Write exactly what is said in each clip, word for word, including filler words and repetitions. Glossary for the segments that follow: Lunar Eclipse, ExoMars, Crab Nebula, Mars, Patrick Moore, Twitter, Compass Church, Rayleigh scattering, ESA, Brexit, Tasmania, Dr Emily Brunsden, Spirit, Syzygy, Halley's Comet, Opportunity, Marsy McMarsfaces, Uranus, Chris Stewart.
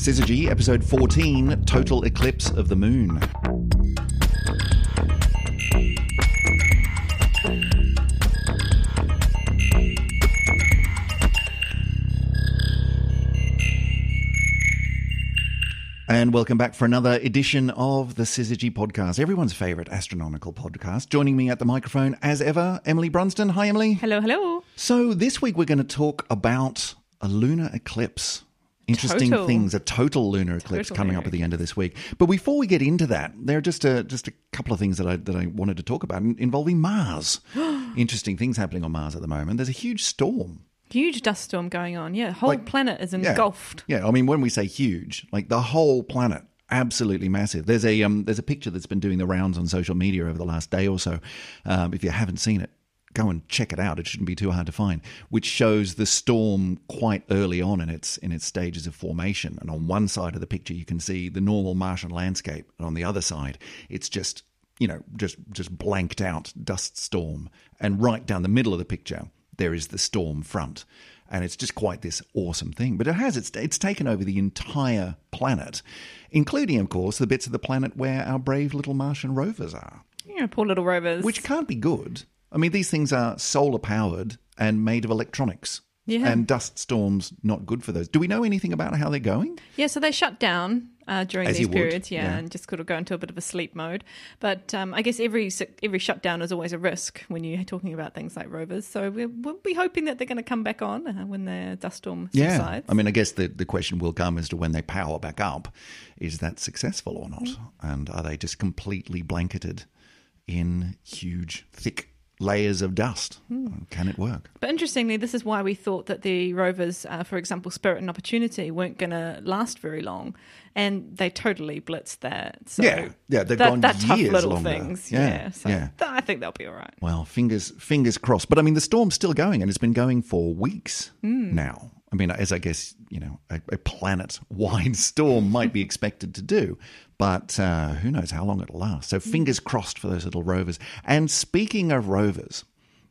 Syzygy, episode fourteen, Total Eclipse of the Moon. And welcome back for another edition of the Syzygy podcast, everyone's favourite astronomical podcast. Joining me at the microphone, as ever, Emily Brunsden. Hi, Emily. Hello, hello. So this week we're going to talk about a lunar eclipse. Interesting total. things, a total lunar eclipse total coming lunar. up at the end of this week. But before we get into that, there are just a, just a couple of things that I, that I wanted to talk about involving Mars. Interesting things happening on Mars at the moment. There's a huge storm. Huge dust storm going on, yeah. The whole like, planet is engulfed. Yeah. yeah, I mean, when we say huge, like the whole planet, absolutely massive. There's a um, there's a picture that's been doing the rounds on social media over the last day or so. Um, if you haven't seen it, go and check it out. It shouldn't be too hard to find, which shows the storm quite early on in its in its stages of formation. And on one side of the picture, you can see the normal Martian landscape. And on the other side, it's just, you know, just just blanked out dust storm. And right down the middle of the picture, there is the storm front, and it's just quite this awesome thing. But it has, it's, it's taken over the entire planet, including, of course, the bits of the planet where our brave little Martian rovers are. Yeah, poor little rovers. Which can't be good. I mean, these things are solar-powered and made of electronics. Yeah. And dust storms, not good for those. Do we know anything about how they're going? Yeah, so they shut down uh, during As these periods, yeah, yeah, and just sort of go into a bit of a sleep mode. But um, I guess every every shutdown is always a risk when you're talking about things like rovers. So we're, we'll be hoping that they're going to come back on uh, when the dust storm yeah. subsides. I mean, I guess the, the question will come as to when they power back up, is that successful or not? Mm. And are they just completely blanketed in huge, thick layers of dust? Hmm. Can it work? But interestingly, this is why we thought that the rovers, uh, for example, Spirit and Opportunity, weren't going to last very long, and they totally blitzed that. So yeah, yeah, they've that, gone that years tough little longer. Things. Yeah, yeah. So yeah. Th- I think they'll be all right. Well, fingers fingers crossed. But I mean, the storm's still going, and it's been going for weeks mm. now. I mean, as I guess, you know, a, a planet-wide storm might be expected to do, but uh, who knows how long it'll last. So fingers crossed for those little rovers. And speaking of rovers,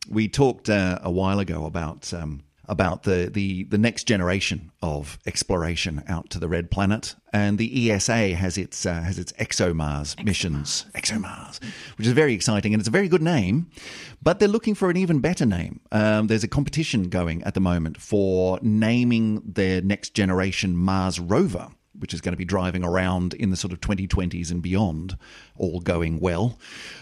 we talked uh, a while ago about um, about the, the, the next generation of exploration out to the red planet, and the E S A has its uh, has its ExoMars, ExoMars missions, ExoMars, which is very exciting, and it's a very good name, but they're looking for an even better name. Um, there's a competition going at the moment for naming their next generation Mars rover, which is going to be driving around in the sort of twenty twenties and beyond, all going well.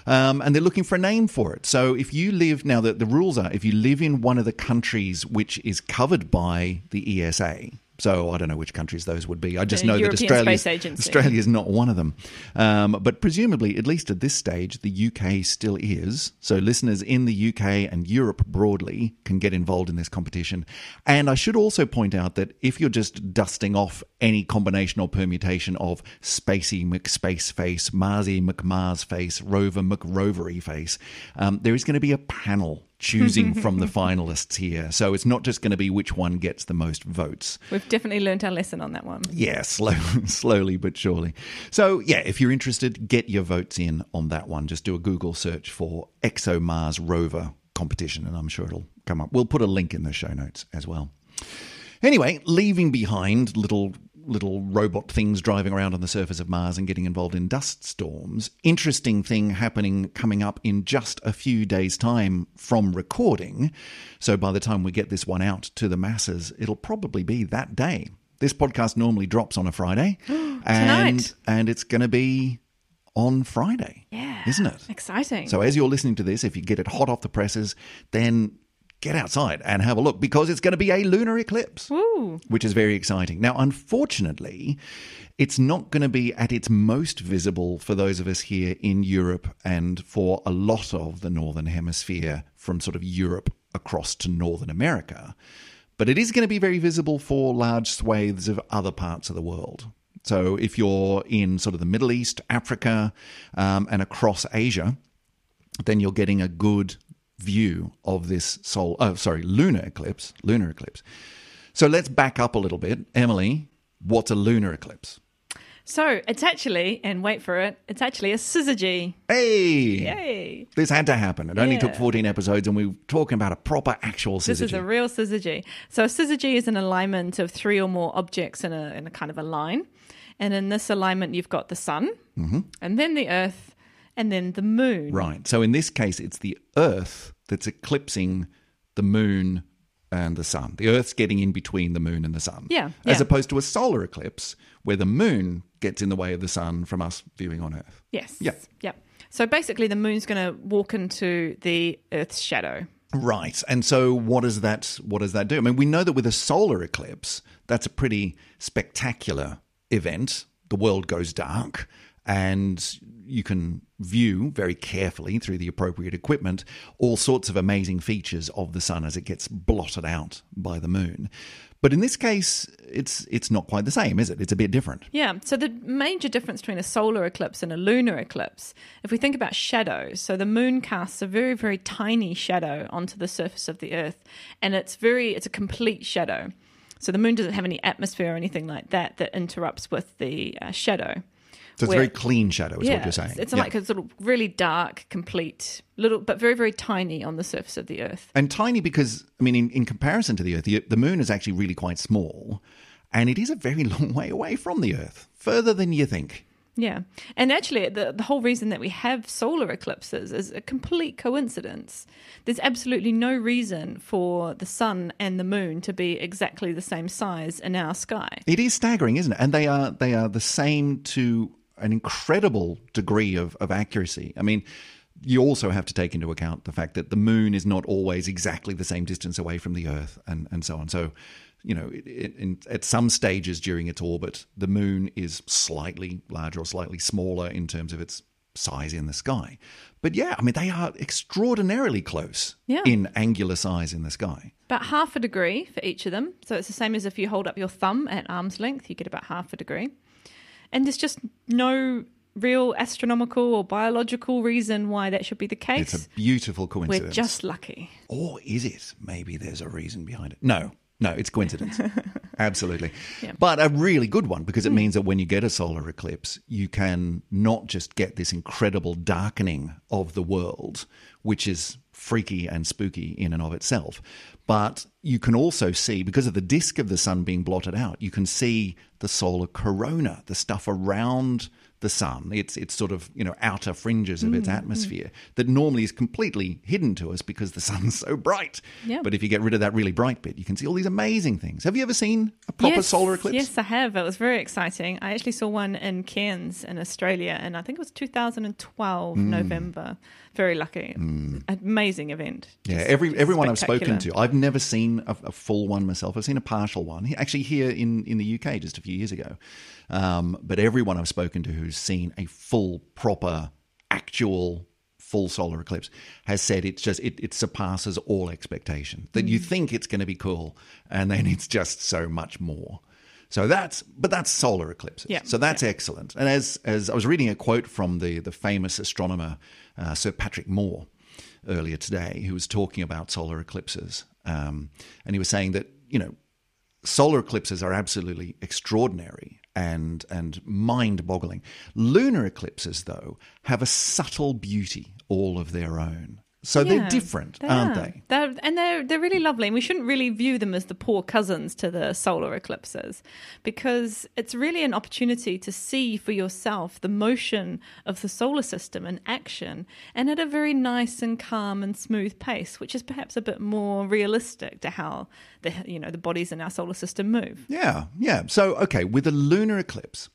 Um, and they're looking for a name for it. So if you live, now the, the rules are, if you live in one of the countries which is covered by the E S A, so I don't know which countries those would be. I just the know European that Australia's, Australia's not one of them. Um, but presumably, at least at this stage, the U K still is. So listeners in the U K and Europe broadly can get involved in this competition. And I should also point out that if you're just dusting off any combination or permutation of Spacey McSpaceface, Marsy McMarsface, Rover McRoveryface, um, there is going to be a panel choosing from the finalists here. So it's not just going to be which one gets the most votes. We've definitely learnt our lesson on that one. Yeah, slow, slowly but surely. So yeah, if you're interested, get your votes in on that one. Just do a Google search for ExoMars Rover competition and I'm sure it'll come up. We'll put a link in the show notes as well. Anyway, leaving behind little little robot things driving around on the surface of Mars and getting involved in dust storms. Interesting thing happening coming up in just a few days' time from recording. So by the time we get this one out to the masses, it'll probably be that day. This podcast normally drops on a Friday. and Tonight. And it's going to be on Friday, yeah, isn't it? Exciting. So as you're listening to this, if you get it hot off the presses, then get outside and have a look because it's going to be a lunar eclipse, Ooh. which is very exciting. Now, unfortunately, it's not going to be at its most visible for those of us here in Europe and for a lot of the Northern Hemisphere from sort of Europe across to Northern America. But it is going to be very visible for large swathes of other parts of the world. So if you're in sort of the Middle East, Africa, um, and across Asia, then you're getting a good view of this solar, oh, sorry, lunar eclipse, lunar eclipse. So let's back up a little bit. Emily, what's a lunar eclipse? So it's actually, and wait for it, it's actually a Syzygy. Hey! Yay! This had to happen. It yeah. only took fourteen episodes, and we were talking about a proper actual Syzygy. This is a real Syzygy. So a Syzygy is an alignment of three or more objects in a, in a kind of a line. And in this alignment, you've got the sun, mm-hmm. and then the Earth, and then the moon. Right. So in this case, it's the Earth that's eclipsing the moon and the sun. The Earth's getting in between the moon and the sun. Yeah. As yeah. opposed to a solar eclipse where the moon gets in the way of the sun from us viewing on Earth. Yes. Yeah. Yeah. So basically the moon's going to walk into the Earth's shadow. Right. And so what does that what does that do? I mean, we know that with a solar eclipse, that's a pretty spectacular event. The world goes dark and you can view very carefully through the appropriate equipment all sorts of amazing features of the sun as it gets blotted out by the moon. But in this case, it's it's not quite the same, is it? It's a bit different. Yeah. So the major difference between a solar eclipse and a lunar eclipse, if we think about shadows, so the moon casts a very, very tiny shadow onto the surface of the Earth, and it's very it's a complete shadow. So the moon doesn't have any atmosphere or anything like that that interrupts with the uh, shadow. So it's a very clean shadow is yeah, what you're saying. It's, it's yeah. like a sort of really dark, complete, little, but very, very tiny on the surface of the Earth. And tiny because, I mean, in, in comparison to the Earth, the, the moon is actually really quite small, and it is a very long way away from the Earth, further than you think. Yeah. And actually, the, the whole reason that we have solar eclipses is a complete coincidence. There's absolutely no reason for the sun and the moon to be exactly the same size in our sky. It is staggering, isn't it? And they are they are the same to an incredible degree of, of accuracy. I mean, you also have to take into account the fact that the moon is not always exactly the same distance away from the Earth and, and so on. So, you know, it, it, in, at some stages during its orbit, the moon is slightly larger or slightly smaller in terms of its size in the sky. But yeah, I mean, they are extraordinarily close yeah. in angular size in the sky. About half a degree for each of them. So it's the same as if you hold up your thumb at arm's length, you get about half a degree. And there's just no real astronomical or biological reason why that should be the case. It's a beautiful coincidence. We're just lucky. Or is it? Maybe there's a reason behind it. No, no, it's coincidence. Absolutely. Yeah. But a really good one because it mm. means that when you get a solar eclipse, you can not just get this incredible darkening of the world, which is freaky and spooky in and of itself, but you can also see, because of the disk of the sun being blotted out, you can see the solar corona, the stuff around the sun, its its sort of, you know, outer fringes of mm, its atmosphere mm. that normally is completely hidden to us because the sun's so bright. Yeah. But if you get rid of that really bright bit, you can see all these amazing things. Have you ever seen a proper yes, solar eclipse? Yes, I have. It was very exciting. I actually saw one in Cairns in Australia, and I think it was two thousand twelve mm. November. Very lucky. Mm. Amazing event. Just yeah, every everyone I've spoken to, I've never seen a, a full one myself. I've seen a partial one, actually here in, in the U K just a few years ago. Um, but everyone I've spoken to who's seen a full, proper, actual, full solar eclipse has said it's just it, it surpasses all expectation. That mm. you think it's going to be cool, and then it's just so much more. So that's, but that's solar eclipses. Yeah, so that's yeah. excellent. And as as I was reading a quote from the the famous astronomer uh, Sir Patrick Moore earlier today, who was talking about solar eclipses, um, and he was saying that, you know, solar eclipses are absolutely extraordinary and and mind-boggling. Lunar eclipses, though, have a subtle beauty all of their own. So yeah, they're different, they aren't are. they? They're, and they're, they're really lovely. And we shouldn't really view them as the poor cousins to the solar eclipses, because it's really an opportunity to see for yourself the motion of the solar system in action, and at a very nice and calm and smooth pace, which is perhaps a bit more realistic to how the, you know, the bodies in our solar system move. Yeah, yeah. So, okay, with a lunar eclipse,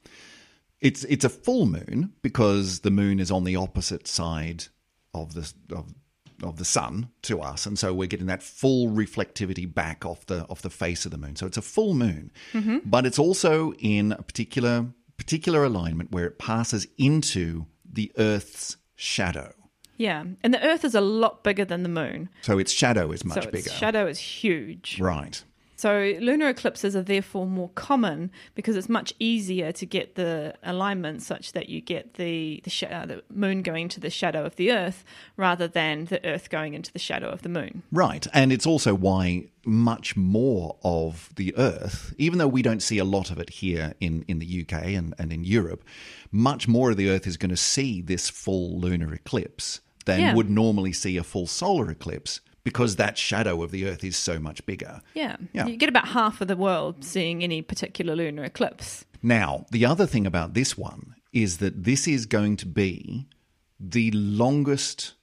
it's it's a full moon because the moon is on the opposite side of the of of the sun to us, and so we're getting that full reflectivity back off the off the face of the moon. So it's a full moon, mm-hmm. but it's also in a particular particular alignment where it passes into the Earth's shadow. Yeah, and the Earth is a lot bigger than the moon. So its shadow is much so its bigger. Its shadow is huge. Right. So lunar eclipses are therefore more common because it's much easier to get the alignment such that you get the the, sh- uh, the moon going to the shadow of the Earth rather than the Earth going into the shadow of the moon. Right, and it's also why much more of the Earth, even though we don't see a lot of it here in, in the U K and, and in Europe, much more of the Earth is going to see this full lunar eclipse than yeah. would normally see a full solar eclipse, because that shadow of the Earth is so much bigger. Yeah. yeah. You get about half of the world seeing any particular lunar eclipse. Now, the other thing about this one is that this is going to be the longest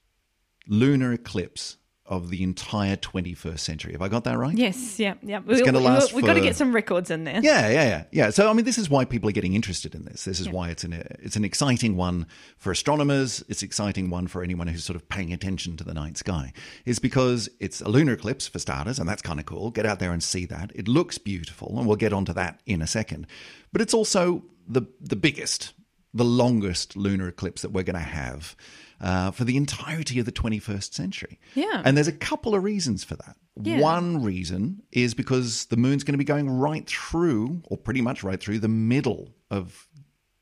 lunar eclipse of the entire twenty-first century. Have I got that right? Yes, yeah, yeah. It's going to last for... We've got to get some records in there. Yeah, yeah, yeah. Yeah. So, I mean, this is why people are getting interested in this. This is yeah. why it's an it's an exciting one for astronomers. It's an exciting one for anyone who's sort of paying attention to the night sky. It's because it's a lunar eclipse, for starters, and that's kind of cool. Get out there and see that. It looks beautiful, and we'll get onto that in a second. But it's also the the biggest, the longest lunar eclipse that we're going to have Uh, for the entirety of the twenty-first century. Yeah. And there's a couple of reasons for that. Yeah. One reason is because the moon's going to be going right through, or pretty much right through, the middle of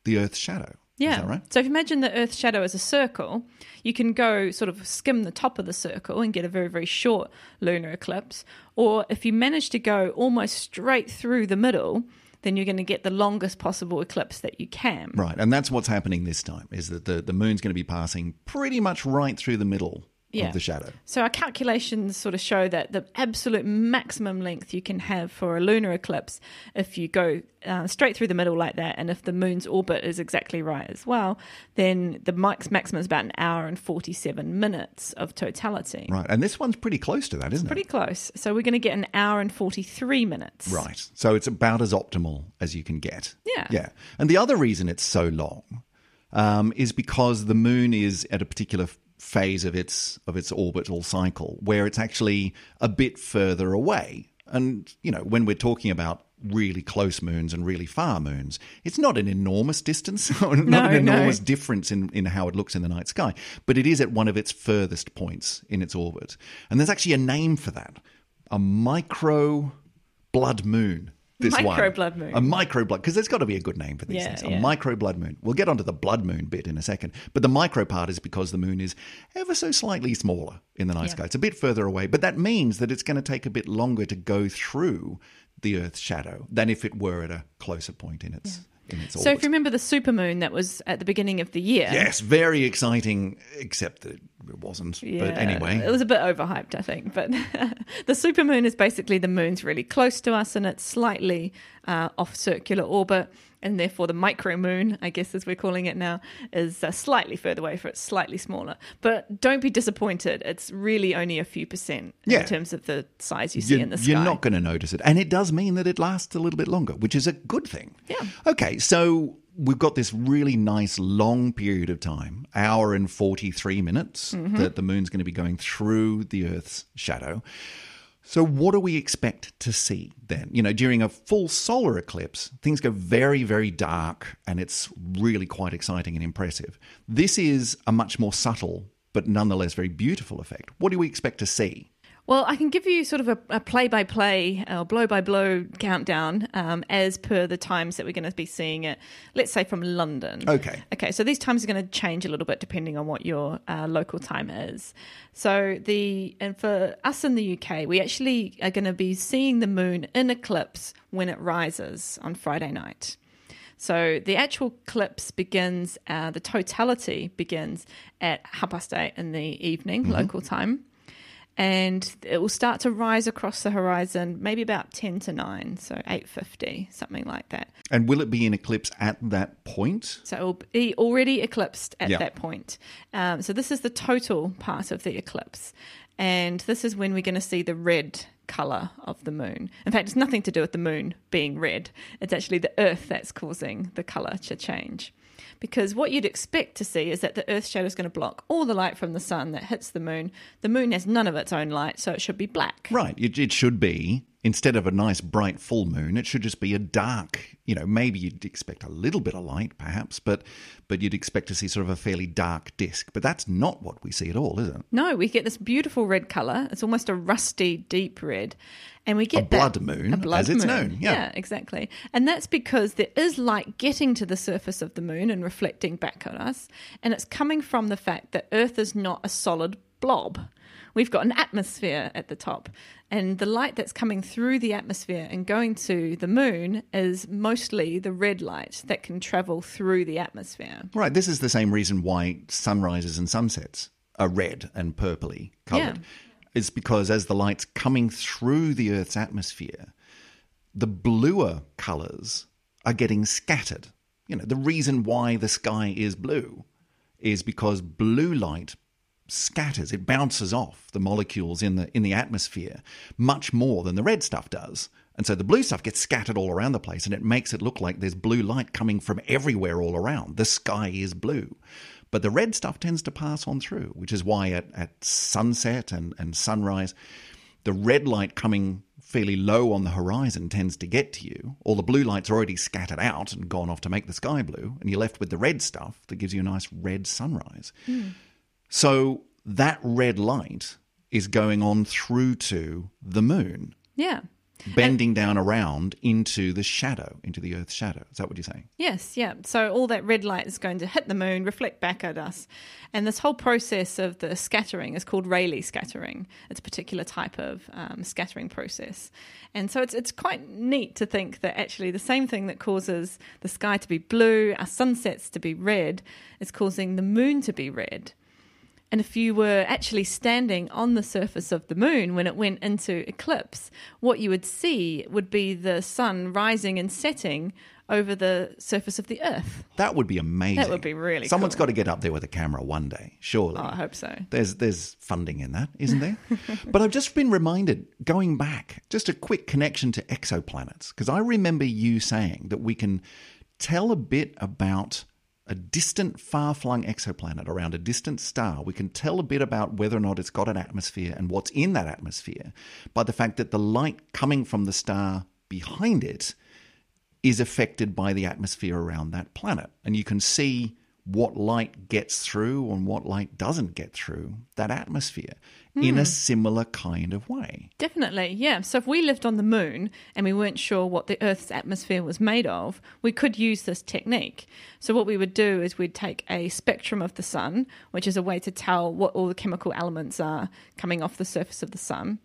the Earth's shadow. Yeah. Is that right? So if you imagine the Earth's shadow as a circle, you can go sort of skim the top of the circle and get a very, very short lunar eclipse. Or if you manage to go almost straight through the middle, then you're going to get the longest possible eclipse that you can. Right, and that's what's happening this time, is that the, the moon's going to be passing pretty much right through the middle yeah. of the shadow. So our calculations sort of show that the absolute maximum length you can have for a lunar eclipse, if you go uh, straight through the middle like that, and if the moon's orbit is exactly right as well, then the max maximum is about an hour and forty-seven minutes of totality. Right, and this one's pretty close to that, isn't it? Pretty close. So we're going to get an hour and forty-three minutes. Right, so it's about as optimal as you can get. Yeah. Yeah, and the other reason it's so long um, is because the moon is at a particular phase of its of its orbital cycle where it's actually a bit further away. And, you know, when we're talking about really close moons and really far moons, it's not an enormous distance, or not no, an enormous no. difference in, in how it looks in the night sky, but it is at one of its furthest points in its orbit. And there's actually a name for that, a micro blood moon. This micro one. blood moon. A micro blood, because there's got to be a good name for these yeah, things. A yeah. micro blood moon. We'll get onto the blood moon bit in a second. But the micro part is because the moon is ever so slightly smaller in the night yeah. sky. It's a bit further away, but that means that it's going to take a bit longer to go through the Earth's shadow than if it were at a closer point in its yeah. So if you remember the supermoon that was at the beginning of the year. Yes, very exciting, except that it wasn't. Yeah, but anyway. It was a bit overhyped, I think. But the supermoon is basically the moon's really close to us and it's slightly uh, off circular orbit. And therefore the micromoon, I guess as we're calling it now, is uh, slightly further away, for it's slightly smaller. But don't be disappointed. It's really only a few percent yeah. in terms of the size you see you're, in the sky. You're not going to notice it. And it does mean that it lasts a little bit longer, which is a good thing. Yeah. Okay, so we've got this really nice long period of time, hour and forty-three minutes, mm-hmm. that the moon's going to be going through the Earth's shadow. So what do we expect to see then? You know, during a full solar eclipse, things go very, very dark and it's really quite exciting and impressive. This is a much more subtle but nonetheless very beautiful effect. What do we expect to see? Well, I can give you sort of a, a play-by-play or blow-by-blow countdown um, as per the times that we're going to be seeing it, let's say from London. Okay. Okay, so these times are going to change a little bit depending on what your uh, local time is. So the and for us in the U K, we actually are going to be seeing the moon in eclipse when it rises on Friday night. So the actual eclipse begins, uh, the totality begins at half past eight in the evening, mm-hmm. local time. And it will start to rise across the horizon, maybe about ten to nine, so eight fifty, something like that. And will it be an eclipse at that point? So it will be already eclipsed at yeah. that point. Um, so this is the total part of the eclipse, and this is when we're going to see the red colour of the moon. In fact, it's nothing to do with the moon being red. It's actually the Earth that's causing the colour to change. Because what you'd expect to see is that the Earth's shadow is going to block all the light from the sun that hits the moon. The moon has none of its own light, so it should be black. Right. It, it should be, instead of a nice bright full moon, it should just be a dark, you know, maybe you'd expect a little bit of light perhaps, but but you'd expect to see sort of a fairly dark disc. But that's not what we see at all, is it? No, we get this beautiful red colour. It's almost a rusty, deep red. And we get a blood that, moon, a blood as it's moon. known. Yeah. yeah, exactly. And that's because there is light getting to the surface of the moon and reflecting back on us, and it's coming from the fact that Earth is not a solid blob. We've got an atmosphere at the top, and the light that's coming through the atmosphere and going to the moon is mostly the red light that can travel through the atmosphere. Right, this is the same reason why sunrises and sunsets are red and purpley coloured. Yeah. It's because as the light's coming through the Earth's atmosphere, the bluer colours are getting scattered. You know, the reason why the sky is blue is because blue light scatters. It bounces off the molecules in the in the atmosphere much more than the red stuff does. And so the blue stuff gets scattered all around the place, and it makes it look like there's blue light coming from everywhere all around. The sky is blue. But the red stuff tends to pass on through, which is why at, at sunset and, and sunrise, the red light coming fairly low on the horizon tends to get to you. All the blue light's already scattered out and gone off to make the sky blue, and you're left with the red stuff that gives you a nice red sunrise. Mm. So that red light is going on through to the moon. Yeah. Bending down around into the shadow, into the Earth's shadow. Is that what you're saying? Yes, yeah. So all that red light is going to hit the moon, reflect back at us. And this whole process of the scattering is called Rayleigh scattering. It's a particular type of um, scattering process. And so it's it's quite neat to think that actually the same thing that causes the sky to be blue, our sunsets to be red, is causing the moon to be red. And if you were actually standing on the surface of the moon when it went into eclipse, what you would see would be the sun rising and setting over the surface of the Earth. That would be amazing. That would be really cool. Someone's got to get up there with a camera one day, surely. Oh, I hope so. There's there's funding in that, isn't there? But I've just been reminded, going back, just a quick connection to exoplanets, because I remember you saying that we can tell a bit about a distant, far-flung exoplanet around a distant star. We can tell a bit about whether or not it's got an atmosphere and what's in that atmosphere by the fact that the light coming from the star behind it is affected by the atmosphere around that planet. And you can see what light gets through and what light doesn't get through that atmosphere mm. in a similar kind of way. Definitely, yeah. So if we lived on the moon and we weren't sure what the Earth's atmosphere was made of, we could use this technique. So what we would do is we'd take a spectrum of the sun, which is a way to tell what all the chemical elements are coming off the surface of the sun.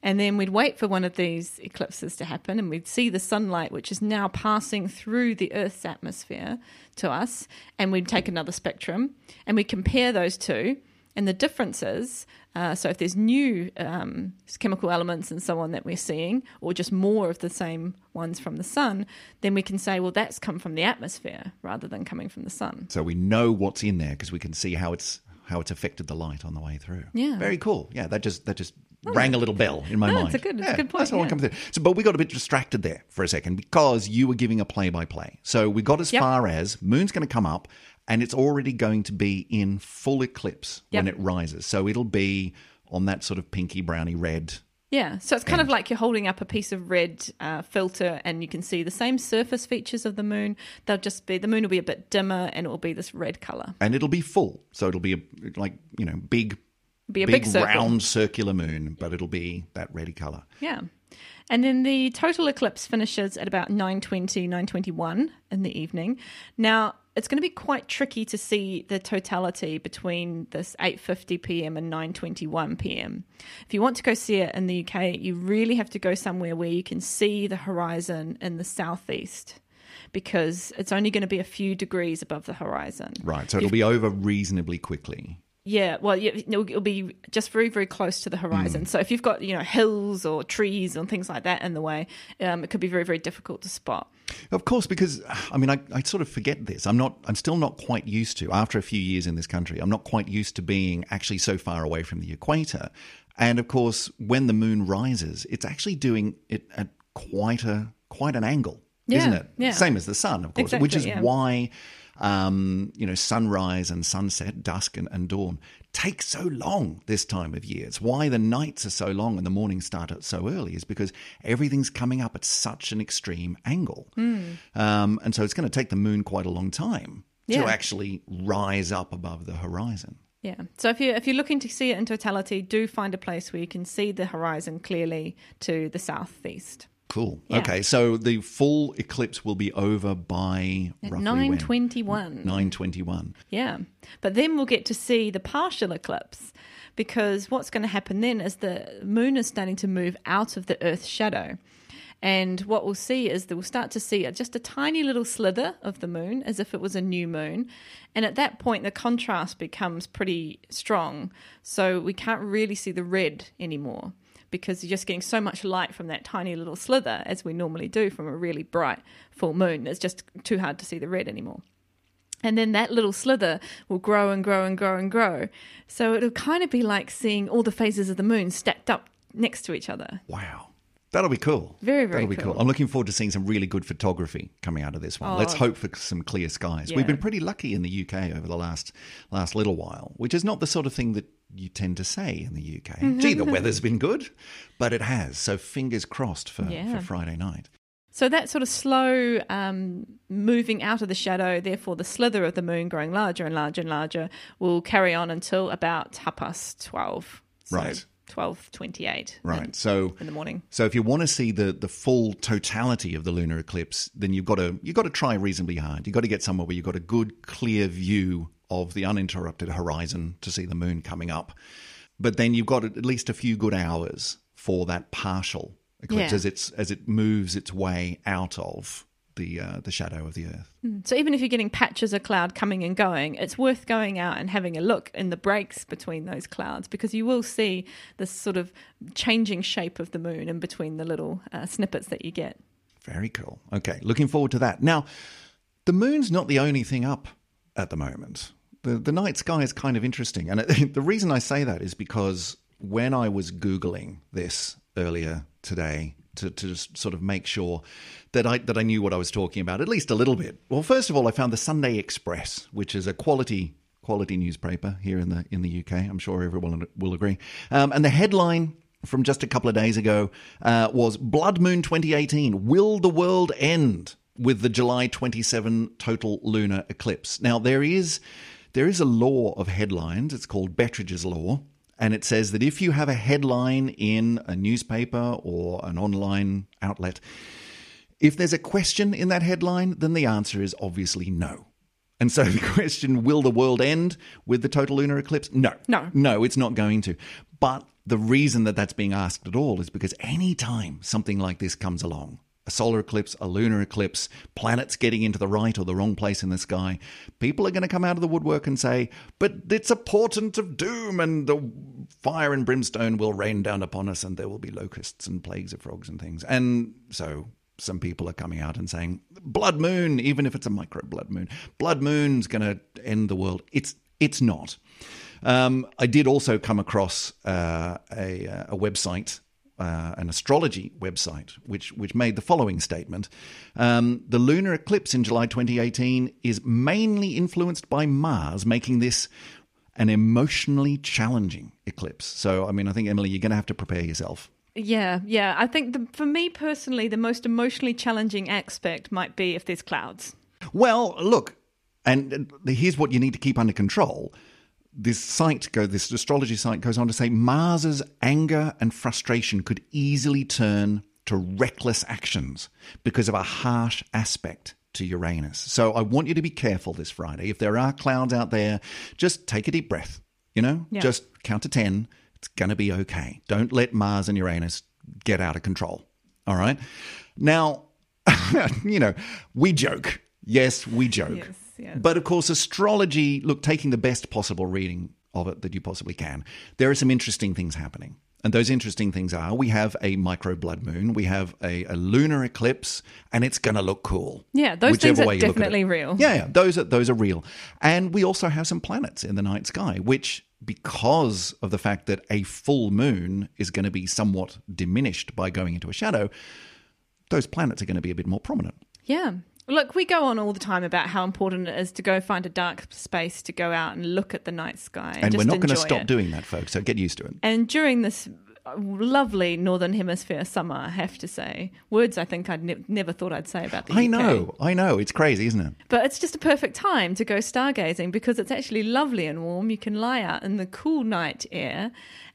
And then we'd wait for one of these eclipses to happen, and we'd see the sunlight, which is now passing through the Earth's atmosphere to us, and we'd take another spectrum, and we'd compare those two, and the differences, uh, so if there's new um, chemical elements and so on that we're seeing, or just more of the same ones from the sun, then we can say, well, that's come from the atmosphere rather than coming from the sun. So we know what's in there because we can see how it's how it's affected the light on the way through. Yeah. Very cool. Yeah, that just... That just Oh, rang a little bell in my no, mind. That's a good, yeah, a good point. That's yeah. what comes in. So, but we got a bit distracted there for a second because you were giving a play-by-play. So we got as yep. far as moon's going to come up and it's already going to be in full eclipse yep. when it rises. So it'll be on that sort of pinky, browny, red. Yeah, so it's kind end. of like you're holding up a piece of red uh, filter and you can see the same surface features of the moon. They'll just be, the moon will be a bit dimmer and it will be this red colour. And it'll be full. So it'll be a, like, you know, big... Be a big, big round circular moon, but it'll be that reddy colour. Yeah. And then the total eclipse finishes at about nine twenty, nine twenty-one in the evening. Now, it's going to be quite tricky to see the totality between this eight fifty p.m. and nine twenty-one p.m. If you want to go see it in the U K, you really have to go somewhere where you can see the horizon in the southeast, because it's only going to be a few degrees above the horizon. Right, so it'll You've- be over reasonably quickly. Yeah, well, it'll be just very, very close to the horizon. Mm. So if you've got, you know, hills or trees and things like that in the way, um, it could be very, very difficult to spot. Of course, because, I mean, I, I sort of forget this. I'm not, I'm still not quite used to, after a few years in this country, I'm not quite used to being actually so far away from the equator. And, of course, when the moon rises, it's actually doing it at quite a quite an angle, yeah, isn't it? Yeah. Same as the sun, of course, exactly, which is yeah. why... Um, you know, sunrise and sunset, dusk and, and dawn take so long this time of year. It's why the nights are so long and the mornings start out so early, is because everything's coming up at such an extreme angle. Mm. Um, and so it's going to take the moon quite a long time yeah. to actually rise up above the horizon. Yeah. So if you if you're looking to see it in totality, do find a place where you can see the horizon clearly to the southeast. Cool. Yeah. Okay. So the full eclipse will be over by at roughly nine twenty-one. nine twenty-one. Yeah. But then we'll get to see the partial eclipse, because what's going to happen then is the moon is starting to move out of the Earth's shadow. And what we'll see is that we'll start to see just a tiny little slither of the moon as if it was a new moon. And at that point, the contrast becomes pretty strong. So we can't really see the red anymore because you're just getting so much light from that tiny little slither, as we normally do from a really bright full moon. It's just too hard to see the red anymore. And then that little slither will grow and grow and grow and grow. So it'll kind of be like seeing all the phases of the moon stacked up next to each other. Wow. That'll be cool. Very, very That'll be cool. cool. I'm looking forward to seeing some really good photography coming out of this one. Oh, let's hope for some clear skies. Yeah. We've been pretty lucky in the U K over the last last little while, which is not the sort of thing that you tend to say in the U K. Gee, the weather's been good, but it has. So fingers crossed for, yeah. for Friday night. So that sort of slow um, moving out of the shadow, therefore the slither of the moon growing larger and larger and larger, will carry on until about half past twelve. So. Right. twelve twenty-eight right in, so in the morning. So if you want to see the the full totality of the lunar eclipse, then you've got to you've got to try reasonably hard. You've got to get somewhere where you've got a good clear view of the uninterrupted horizon to see the moon coming up, but then you've got at least a few good hours for that partial eclipse yeah. as it's as it moves its way out of the uh, the shadow of the Earth. So even if you're getting patches of cloud coming and going, it's worth going out and having a look in the breaks between those clouds, because you will see this sort of changing shape of the moon in between the little uh, snippets that you get. Very cool. Okay, looking forward to that. Now, the moon's not the only thing up at the moment. The, the night sky is kind of interesting. And it, the reason I say that is because when I was Googling this earlier today, To, to sort of make sure that I that I knew what I was talking about, at least a little bit. Well, first of all, I found the Sunday Express, which is a quality quality newspaper here in the in the U K. I'm sure everyone will agree. Um, and the headline from just a couple of days ago uh, was "Blood Moon twenty eighteen: Will the world end with the July twenty-seventh total lunar eclipse?" Now there is there is a law of headlines. It's called Betteridge's Law. And it says that if you have a headline in a newspaper or an online outlet, if there's a question in that headline, then the answer is obviously no. And so the question, will the world end with the total lunar eclipse? No. No. No, it's not going to. But the reason that that's being asked at all is because any time something like this comes along, a solar eclipse, a lunar eclipse, planets getting into the right or the wrong place in the sky, people are going to come out of the woodwork and say, but it's a portent of doom and the fire and brimstone will rain down upon us and there will be locusts and plagues of frogs and things. And so some people are coming out and saying, blood moon, even if it's a micro blood moon, blood moon's going to end the world. It's it's not. Um, I did also come across uh, a, a website Uh, an astrology website, which which made the following statement. Um, the lunar eclipse in July twenty eighteen is mainly influenced by Mars, making this an emotionally challenging eclipse. So, I mean, I think, Emily, you're going to have to prepare yourself. Yeah, yeah. I think the, for me personally, the most emotionally challenging aspect might be if there's clouds. Well, look, and here's what you need to keep under control. This site, go this astrology site goes on to say Mars's anger and frustration could easily turn to reckless actions because of a harsh aspect to Uranus. So I want you to be careful this Friday. If there are clouds out there, just take a deep breath, you know, yeah. just count to ten. It's going to be okay. Don't let Mars and Uranus get out of control. All right. Now, you know, we joke. Yes, we joke. Yes. Yeah. But, of course, astrology, look, taking the best possible reading of it that you possibly can, there are some interesting things happening. And those interesting things are we have a micro blood moon, we have a, a lunar eclipse, and it's going to look cool. Yeah, those things are definitely real. Yeah, yeah, those are, those are real. And we also have some planets in the night sky, which, because of the fact that a full moon is going to be somewhat diminished by going into a shadow, those planets are going to be a bit more prominent. Yeah. Look, we go on all the time about how important it is to go find a dark space to go out and look at the night sky. And, and just we're not going to stop it. doing that, folks, so get used to it. And during this lovely Northern Hemisphere summer, I have to say. Words I think I'd ne- never thought I'd say about the I U K. know, I know. It's crazy, isn't it? But it's just a perfect time to go stargazing because it's actually lovely and warm. You can lie out in the cool night air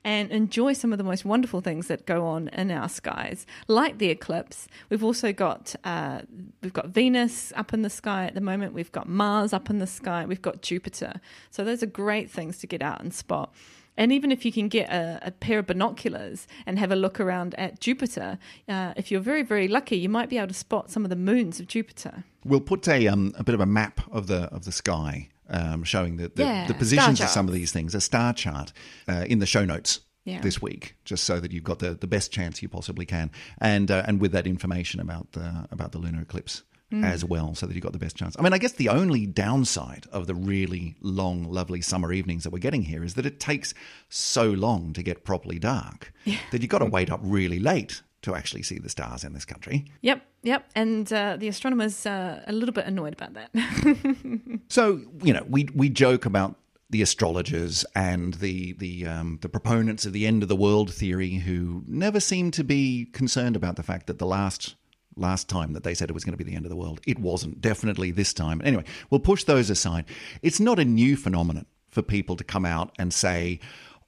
and enjoy some of the most wonderful things that go on in our skies, like the eclipse. We've also got uh, we've got Venus up in the sky at the moment. We've got Mars up in the sky. We've got Jupiter. So those are great things to get out and spot. And even if you can get a, a pair of binoculars and have a look around at Jupiter, uh, if you're very, very lucky, you might be able to spot some of the moons of Jupiter. We'll put a um, a bit of a map of the of the sky um, showing the, the, yeah, the positions of some of these things, a star chart, uh, in the show notes. Yeah. This week, just so that you've got the, the best chance you possibly can, and uh, and with that information about the about the lunar eclipse mm. as well, so that you've got the best chance. I mean, I guess the only downside of the really long, lovely summer evenings that we're getting here is that it takes so long to get properly dark yeah. that you've got to wait up really late to actually see the stars in this country. Yep, yep. And uh, the astronomers are a little bit annoyed about that. So, you know, we we joke about the astrologers and the the um, the proponents of the end of the world theory, who never seem to be concerned about the fact that the last last time that they said it was going to be the end of the world, it wasn't. Definitely this time. Anyway, we'll push those aside. It's not a new phenomenon for people to come out and say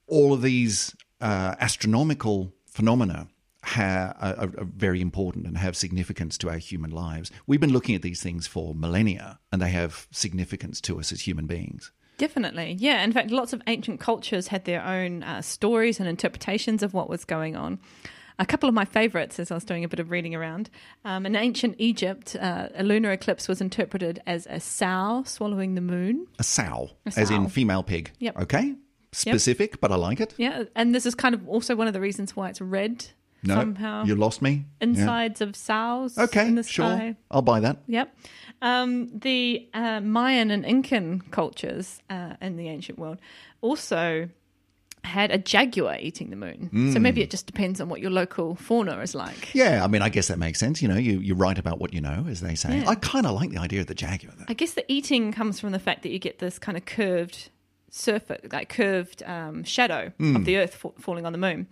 all of these uh, astronomical phenomena ha- are, are very important and have significance to our human lives. We've been looking at these things for millennia, and they have significance to us as human beings. Definitely, yeah. In fact, lots of ancient cultures had their own uh, stories and interpretations of what was going on. A couple of my favourites, as I was doing a bit of reading around, um, in ancient Egypt, uh, a lunar eclipse was interpreted as a sow swallowing the moon. A sow, a sow. As in female pig. Yep. Okay, specific, yep. But I like it. Yeah, and this is kind of also one of the reasons why it's red. No, somehow. You lost me. Insides yeah. of sows. Okay, in the sky. Sure. I'll buy that. Yep. Um, the uh, Mayan and Incan cultures uh, in the ancient world also had a jaguar eating the moon. Mm. So maybe it just depends on what your local fauna is like. Yeah, I mean, I guess that makes sense. You know, you, you write about what you know, as they say. Yeah. I kind of like the idea of the jaguar, though. I guess the eating comes from the fact that you get this kind of curved surface, like curved um, shadow mm. of the Earth fa- falling on the moon.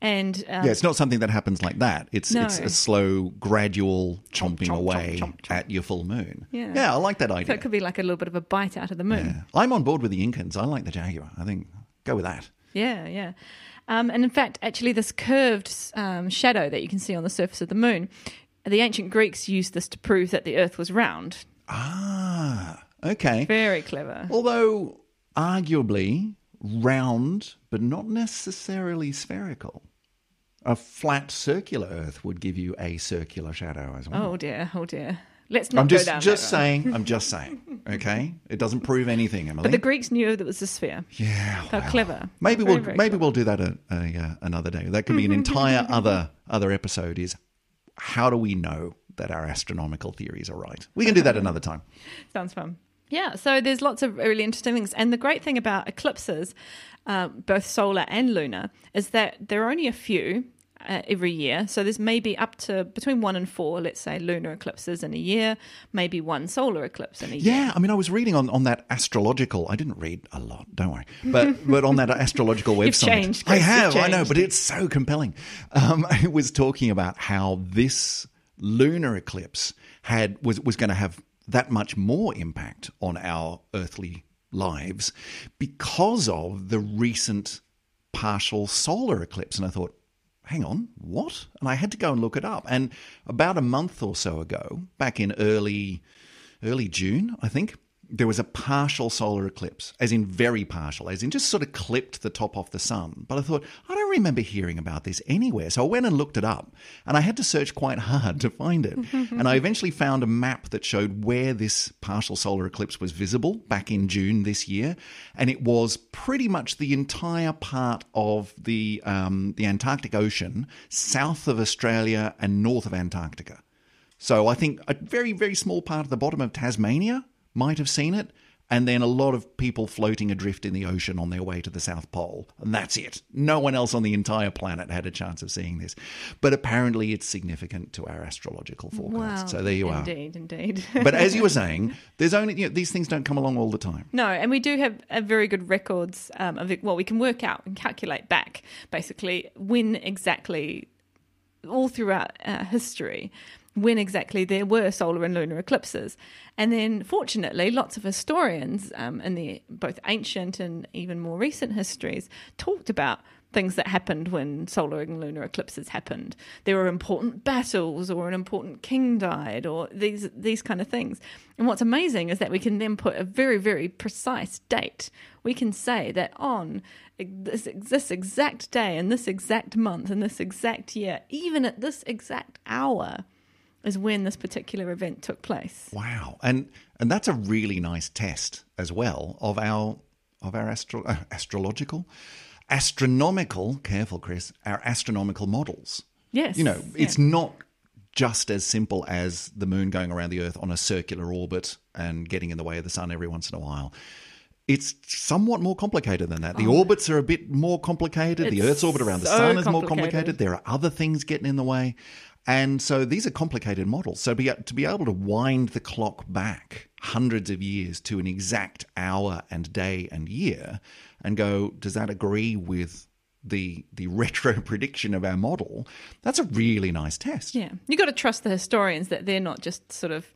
And um, yeah, it's not something that happens like that. It's no. it's a slow, gradual chomping chomp, chomp, away chomp, chomp, chomp. at your full moon. Yeah. yeah, I like that idea. So it could be like a little bit of a bite out of the moon. Yeah. I'm on board with the Incans. I like the jaguar. I think go with that. Yeah, yeah. Um, and in fact, actually this curved um, shadow that you can see on the surface of the moon, the ancient Greeks used this to prove that the Earth was round. Ah, okay. Very clever. Although arguably round, but not necessarily spherical. A flat circular Earth would give you a circular shadow as well. Oh dear, oh dear. Let's not I'm just, go down just that saying, I'm just saying, okay? It doesn't prove anything, Emily. But the Greeks knew that it was a sphere. Yeah. How wow. clever. Maybe very, we'll very maybe clever. we'll do that a, a, uh, another day. That could be an entire other other episode is how do we know that our astronomical theories are right? We can do that another time. Sounds fun. Yeah, so there's lots of really interesting things. And the great thing about eclipses, uh, both solar and lunar, is that there are only a few uh, every year. So there's maybe up to between one and four, let's say, lunar eclipses in a year, maybe one solar eclipse in a year. Yeah, I mean, I was reading on, on that astrological, I didn't read a lot, don't worry, but but on that astrological website. You've changed, Chris, I have, you've changed. I know, but it's so compelling. Um, it was talking about how this lunar eclipse had was, was going to have that much more impact on our earthly lives because of the recent partial solar eclipse. And I thought, hang on, what? And I had to go and look it up. And about a month or so ago, back in early, early June, I think, there was a partial solar eclipse, as in very partial, as in just sort of clipped the top off the sun. But I thought, I don't remember hearing about this anywhere. So I went and looked it up, and I had to search quite hard to find it. And I eventually found a map that showed where this partial solar eclipse was visible back in June this year. And it was pretty much the entire part of the um, the Antarctic Ocean, south of Australia and north of Antarctica. So I think a very, very small part of the bottom of Tasmania might have seen it, and then a lot of people floating adrift in the ocean on their way to the South Pole. And that's it. No one else on the entire planet had a chance of seeing this. But apparently it's significant to our astrological forecast. Wow. So there you are. Indeed, indeed. But as you were saying, there's only you know, these things don't come along all the time. No, and we do have a very good records um, of it. Well, we can work out and calculate back, basically, when exactly, all throughout uh, history, when exactly there were solar and lunar eclipses. And then, fortunately, lots of historians um, in the both ancient and even more recent histories talked about things that happened when solar and lunar eclipses happened. There were important battles, or an important king died, or these these kind of things. And what's amazing is that we can then put a very, very precise date. We can say that on this, this exact day and this exact month and this exact year, even at this exact hour, is when this particular event took place. Wow. And and that's a really nice test as well of our of our astro- uh, astrological, astronomical, careful Chris, our astronomical models. Yes. You know, yeah. It's not just as simple as the moon going around the earth on a circular orbit and getting in the way of the sun every once in a while. It's somewhat more complicated than that. The oh. orbits are a bit more complicated. It's the Earth's orbit around the so sun is more complicated. There are other things getting in the way. And so these are complicated models. So be, to be able to wind the clock back hundreds of years to an exact hour and day and year and go, does that agree with the the retro prediction of our model? That's a really nice test. Yeah. You've got to trust the historians that they're not just sort of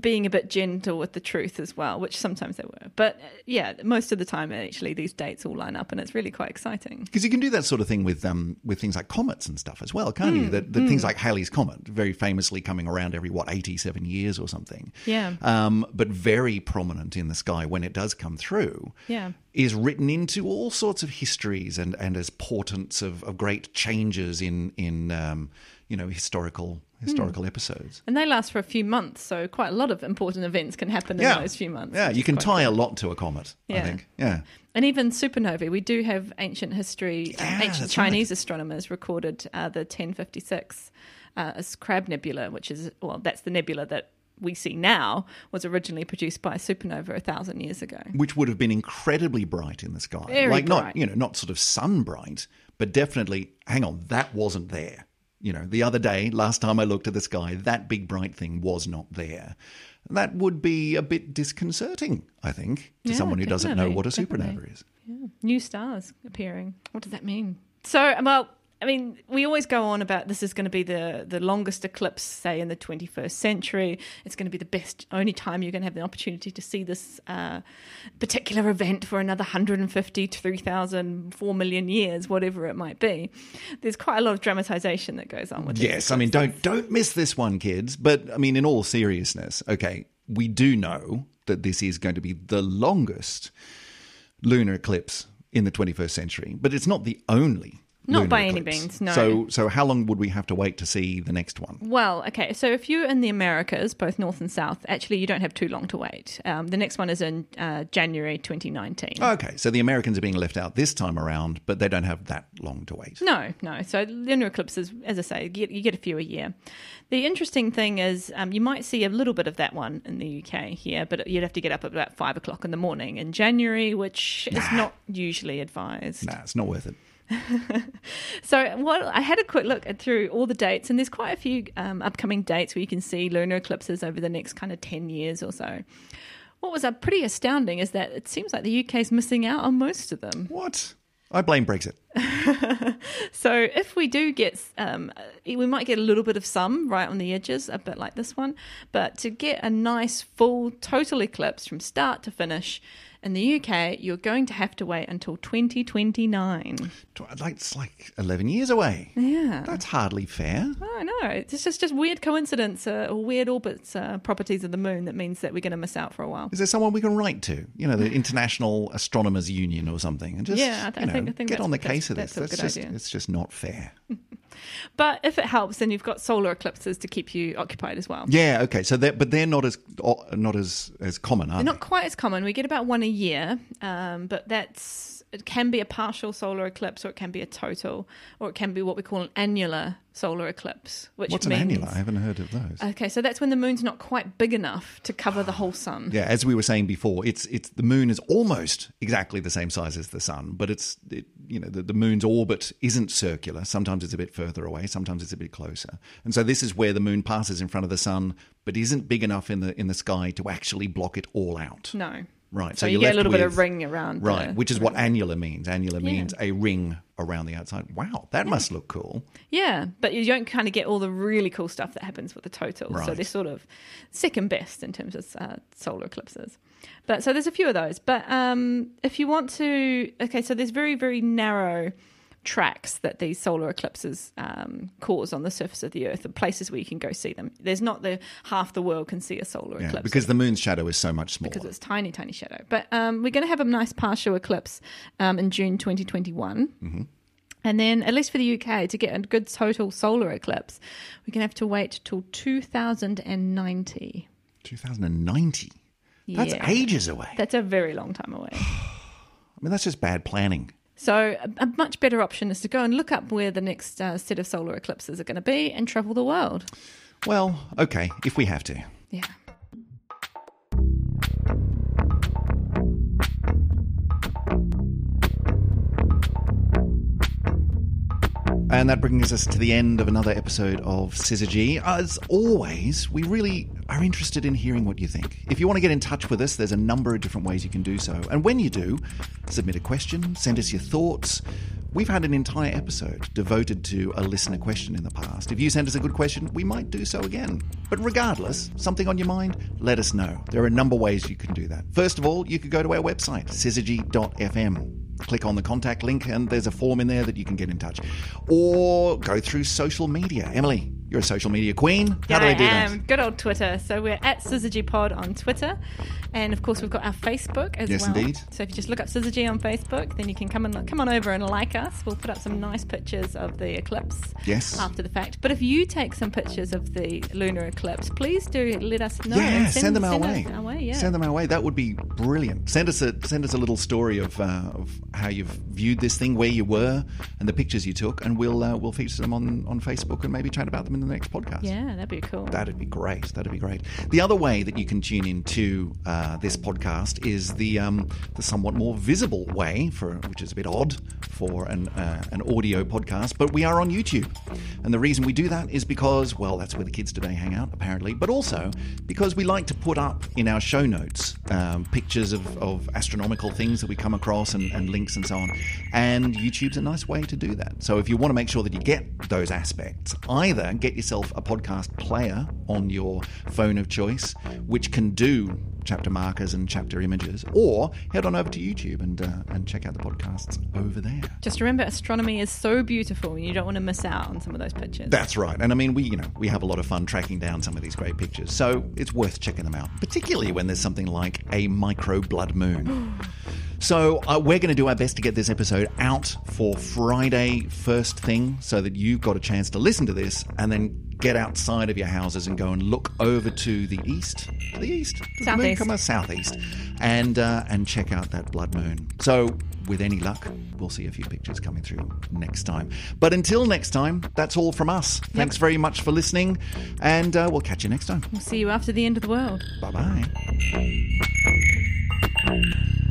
being a bit gentle with the truth as well, which sometimes they were. But yeah, most of the time, actually, these dates all line up, and it's really quite exciting. Because you can do that sort of thing with um, with things like comets and stuff as well, can't mm, you? That mm. Things like Halley's Comet, very famously coming around every, what, eighty-seven years or something. Yeah. Um, but very prominent in the sky when it does come through. Yeah. Is written into all sorts of histories and, and as portents of, of great changes in in um, you know historical historical mm. episodes. And they last for a few months, so quite a lot of important events can happen yeah. in those few months. Yeah, you can tie cool. a lot to a comet, yeah. I think. Yeah. And even supernovae, we do have ancient history, yeah, uh, ancient Chinese right. astronomers recorded uh, the ten fifty-six uh, Crab Nebula, which is, well, that's the nebula that we see now, was originally produced by a supernova a thousand years ago. Which would have been incredibly bright in the sky. Very like bright. Not, you know, not sort of sun bright, but definitely, hang on, that wasn't there. You know, the other day, last time I looked at the sky, that big bright thing was not there. That would be a bit disconcerting, I think, to yeah, someone who doesn't know what a definitely. supernova is. Yeah. New stars appearing. What does that mean? So, well, I mean, we always go on about this is going to be the, the longest eclipse, say, in the twenty-first century. It's going to be the best, only time you're going to have the opportunity to see this uh, particular event for another one hundred fifty, three thousand, four million years, whatever it might be. There's quite a lot of dramatization that goes on with it. Yes, I mean, don't don't miss this one, kids. But, I mean, in all seriousness, okay, we do know that this is going to be the longest lunar eclipse in the twenty-first century, but it's not the only. Not by eclipse. any means, no. So so how long would we have to wait to see the next one? Well, okay, so if you're in the Americas, both North and South, actually you don't have too long to wait. Um, the next one is in uh, January twenty nineteen. Okay, so the Americans are being left out this time around, but they don't have that long to wait. No, no. So lunar eclipses, as I say, you get, you get a few a year. The interesting thing is um, you might see a little bit of that one in the U K here, but you'd have to get up at about five o'clock in the morning in January, which nah. is not usually advised. Nah, it's not worth it. So what I had a quick look at through all the dates, and there's quite a few um, upcoming dates where you can see lunar eclipses over the next kind of ten years or so. What was uh, pretty astounding is that it seems like the U K's missing out on most of them. What? I blame Brexit. So if we do get, um, we might get a little bit of some right on the edges, a bit like this one, but to get a nice full total eclipse from start to finish in the U K, you're going to have to wait until twenty twenty-nine. It's like eleven years away. Yeah. That's hardly fair. I know. It's just, just weird coincidence uh, or weird orbits, uh, properties of the moon that means that we're going to miss out for a while. Is there someone we can write to? You know, the International Astronomers Union or something. And just, yeah, I, th- you know, I think, I think get on the case of this. That's, that's just, idea. It's just not fair. But if it helps, then you've got solar eclipses to keep you occupied as well. Yeah, okay. So, they're, but they're not as not as, as common, are they're they? Not quite as common. We get about one a year, um, but that's it can be a partial solar eclipse, or it can be a total, or it can be what we call an annular solar eclipse. Which What's means, an annular? I haven't heard of those. Okay, so that's when the moon's not quite big enough to cover the whole sun. Yeah, as we were saying before, it's it's the moon is almost exactly the same size as the sun, but it's it, you know the, the moon's orbit isn't circular. Sometimes it's a bit further away, sometimes it's a bit closer, and so this is where the moon passes in front of the sun, but isn't big enough in the in the sky to actually block it all out. No. Right, so, so you get a little with, bit of ring around. Right, the, which is what annular means. Annular yeah. means a ring around the outside. Wow, that yeah. must look cool. Yeah, but you don't kind of get all the really cool stuff that happens with the total. Right. So they're sort of second best in terms of uh, solar eclipses. But so there's a few of those. But um, if you want to, okay, so there's very, very narrow tracks that these solar eclipses um, cause on the surface of the Earth, and places where you can go see them. There's not the half the world can see a solar yeah, eclipse. Because the moon's shadow is so much smaller. Because it's tiny, tiny shadow. But um, we're going to have a nice partial eclipse um, in June twenty twenty-one. Mm-hmm. And then, at least for the U K, to get a good total solar eclipse, we're going to have to wait till two thousand ninety. two thousand ninety? That's yeah. ages away. That's a very long time away. I mean, that's just bad planning. So a much better option is to go and look up where the next uh, set of solar eclipses are going to be and travel the world. Well, okay, if we have to. Yeah. And that brings us to the end of another episode of Syzygy. As always, we really are interested in hearing what you think. If you want to get in touch with us, there's a number of different ways you can do so. And when you do, submit a question, send us your thoughts. We've had an entire episode devoted to a listener question in the past. If you send us a good question, we might do so again. But regardless, something on your mind, let us know. There are a number of ways you can do that. First of all, you could go to our website, syzygy dot f m. Click on the contact link and there's a form in there that you can get in touch. Or go through social media. Emily, you're a social media queen. How yeah, do I do am. that? Good old Twitter. So we're at SyzygyPod on Twitter. And, of course, we've got our Facebook as yes, well. Yes, indeed. So if you just look up Syzygy on Facebook, then you can come and come on over and like us. We'll put up some nice pictures of the eclipse yes. after the fact. But if you take some pictures of the lunar eclipse, please do let us know. Yeah, send, send them our send way. Our way yeah. Send them our way. That would be brilliant. Send us a send us a little story of, uh, of how you've viewed this thing, where you were, and the pictures you took, and we'll uh, we'll feature them on, on Facebook and maybe chat about them in the next podcast. Yeah, that'd be cool. That'd be great. That'd be great. The other way that you can tune in to uh, this podcast is the um, the somewhat more visible way, for which is a bit odd for an uh, an audio podcast, but we are on YouTube. And the reason we do that is because, well, that's where the kids today hang out, apparently, but also because we like to put up in our show notes um, pictures of, of astronomical things that we come across and, and links and so on. And YouTube's a nice way to do that. So if you want to make sure that you get those aspects, either get yourself a podcast player on your phone of choice, which can do chapter markers and chapter images, or head on over to YouTube and uh, and check out the podcasts over there. Just remember, astronomy is so beautiful and you don't want to miss out on some of those pictures. That's right. And I mean, we you know we have a lot of fun tracking down some of these great pictures, so it's worth checking them out, particularly when there's something like a micro blood moon. So uh, we're going to do our best to get this episode out for Friday first thing, so that you've got a chance to listen to this and then get outside of your houses and go and look over to the east, to the east, southeast, the moon come out? southeast, and uh, and check out that blood moon. So, with any luck, we'll see a few pictures coming through next time. But until next time, that's all from us. Yep. Thanks very much for listening, and uh, we'll catch you next time. We'll see you after the end of the world. Bye bye.